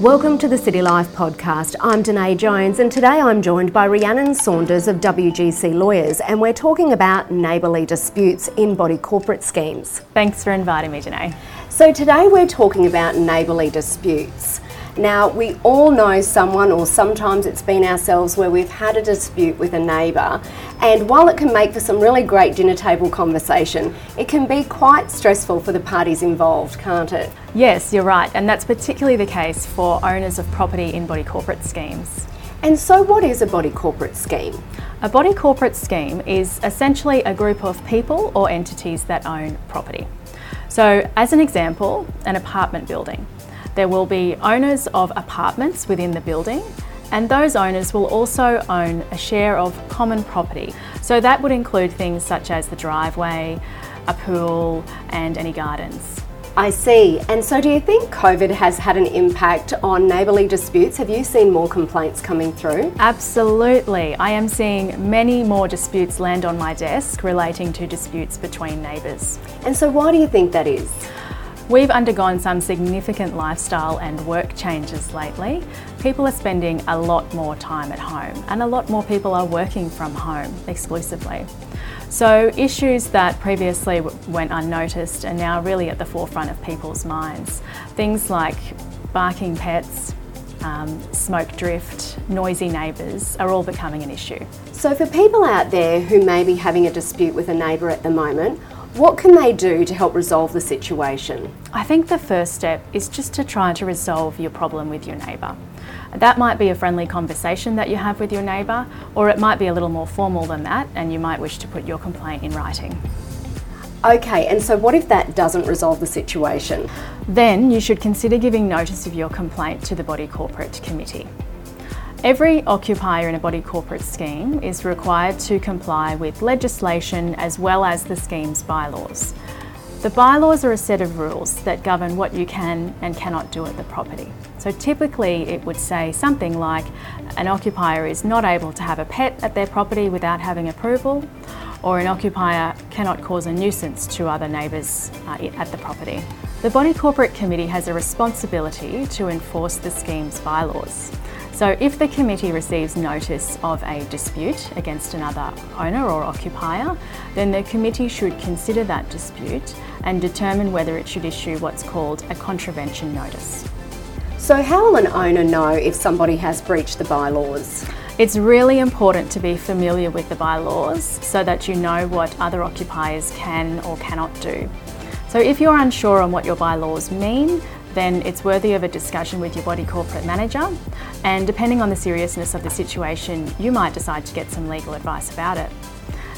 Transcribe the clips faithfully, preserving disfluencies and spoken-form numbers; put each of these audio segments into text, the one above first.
Welcome to the City Life Podcast. I'm Danae Jones and today I'm joined by Rhiannon Saunders of W G C Lawyers and we're talking about neighbourly disputes in body corporate schemes. Thanks for inviting me, Danae. So today we're talking about neighbourly disputes. Now, we all know someone, or sometimes it's been ourselves, where we've had a dispute with a neighbour, and while it can make for some really great dinner table conversation, it can be quite stressful for the parties involved, can't it? Yes, you're right, and that's particularly the case for owners of property in body corporate schemes. And so what is a body corporate scheme? A body corporate scheme is essentially a group of people or entities that own property. So, as an example, an apartment building. There will be owners of apartments within the building, and those owners will also own a share of common property. So that would include things such as the driveway, a pool, and any gardens. I see. And so do you think COVID has had an impact on neighbourly disputes? Have you seen more complaints coming through? Absolutely. I am seeing many more disputes land on my desk relating to disputes between neighbours. And so why do you think that is? We've undergone some significant lifestyle and work changes lately. People are spending a lot more time at home and a lot more people are working from home exclusively. So issues that previously went unnoticed are now really at the forefront of people's minds. Things like barking pets, Um, smoke drift, noisy neighbours are all becoming an issue. So for people out there who may be having a dispute with a neighbour at the moment, what can they do to help resolve the situation? I think the first step is just to try to resolve your problem with your neighbour. That might be a friendly conversation that you have with your neighbour, or it might be a little more formal than that and you might wish to put your complaint in writing. Okay, and so what if that doesn't resolve the situation? Then you should consider giving notice of your complaint to the Body Corporate Committee. Every occupier in a body corporate scheme is required to comply with legislation as well as the scheme's bylaws. The bylaws are a set of rules that govern what you can and cannot do at the property. So typically it would say something like an occupier is not able to have a pet at their property without having approval, or an occupier cannot cause a nuisance to other neighbours uh, at the property. The Body Corporate Committee has a responsibility to enforce the scheme's bylaws. So if the committee receives notice of a dispute against another owner or occupier, then the committee should consider that dispute and determine whether it should issue what's called a contravention notice. So how will an owner know if somebody has breached the bylaws? It's really important to be familiar with the bylaws so that you know what other occupiers can or cannot do. So if you're unsure on what your bylaws mean, then it's worthy of a discussion with your body corporate manager, and depending on the seriousness of the situation, you might decide to get some legal advice about it.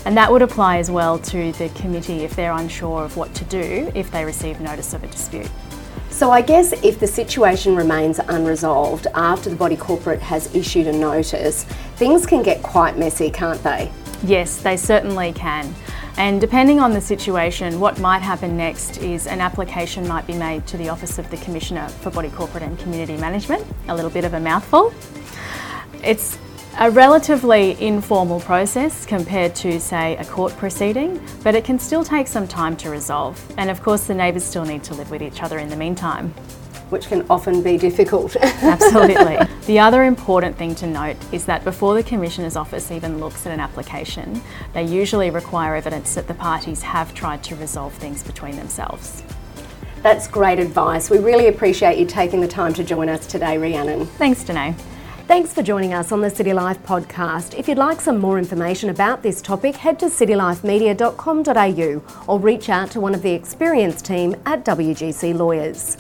And that would apply as well to the committee if they're unsure of what to do if they receive notice of a dispute. So I guess if the situation remains unresolved after the body corporate has issued a notice, things can get quite messy, can't they? Yes, they certainly can. And depending on the situation, what might happen next is an application might be made to the Office of the Commissioner for Body Corporate and Community Management, a little bit of a mouthful. It's a relatively informal process compared to, say, a court proceeding, but it can still take some time to resolve. And of course, the neighbours still need to live with each other in the meantime, which can often be difficult. Absolutely. The other important thing to note is that before the Commissioner's Office even looks at an application, they usually require evidence that the parties have tried to resolve things between themselves. That's great advice. We really appreciate you taking the time to join us today, Rhiannon. Thanks, Danae. Thanks for joining us on the City Life Podcast. If you'd like some more information about this topic, head to city life media dot com dot a u or reach out to one of the experienced team at W G C Lawyers.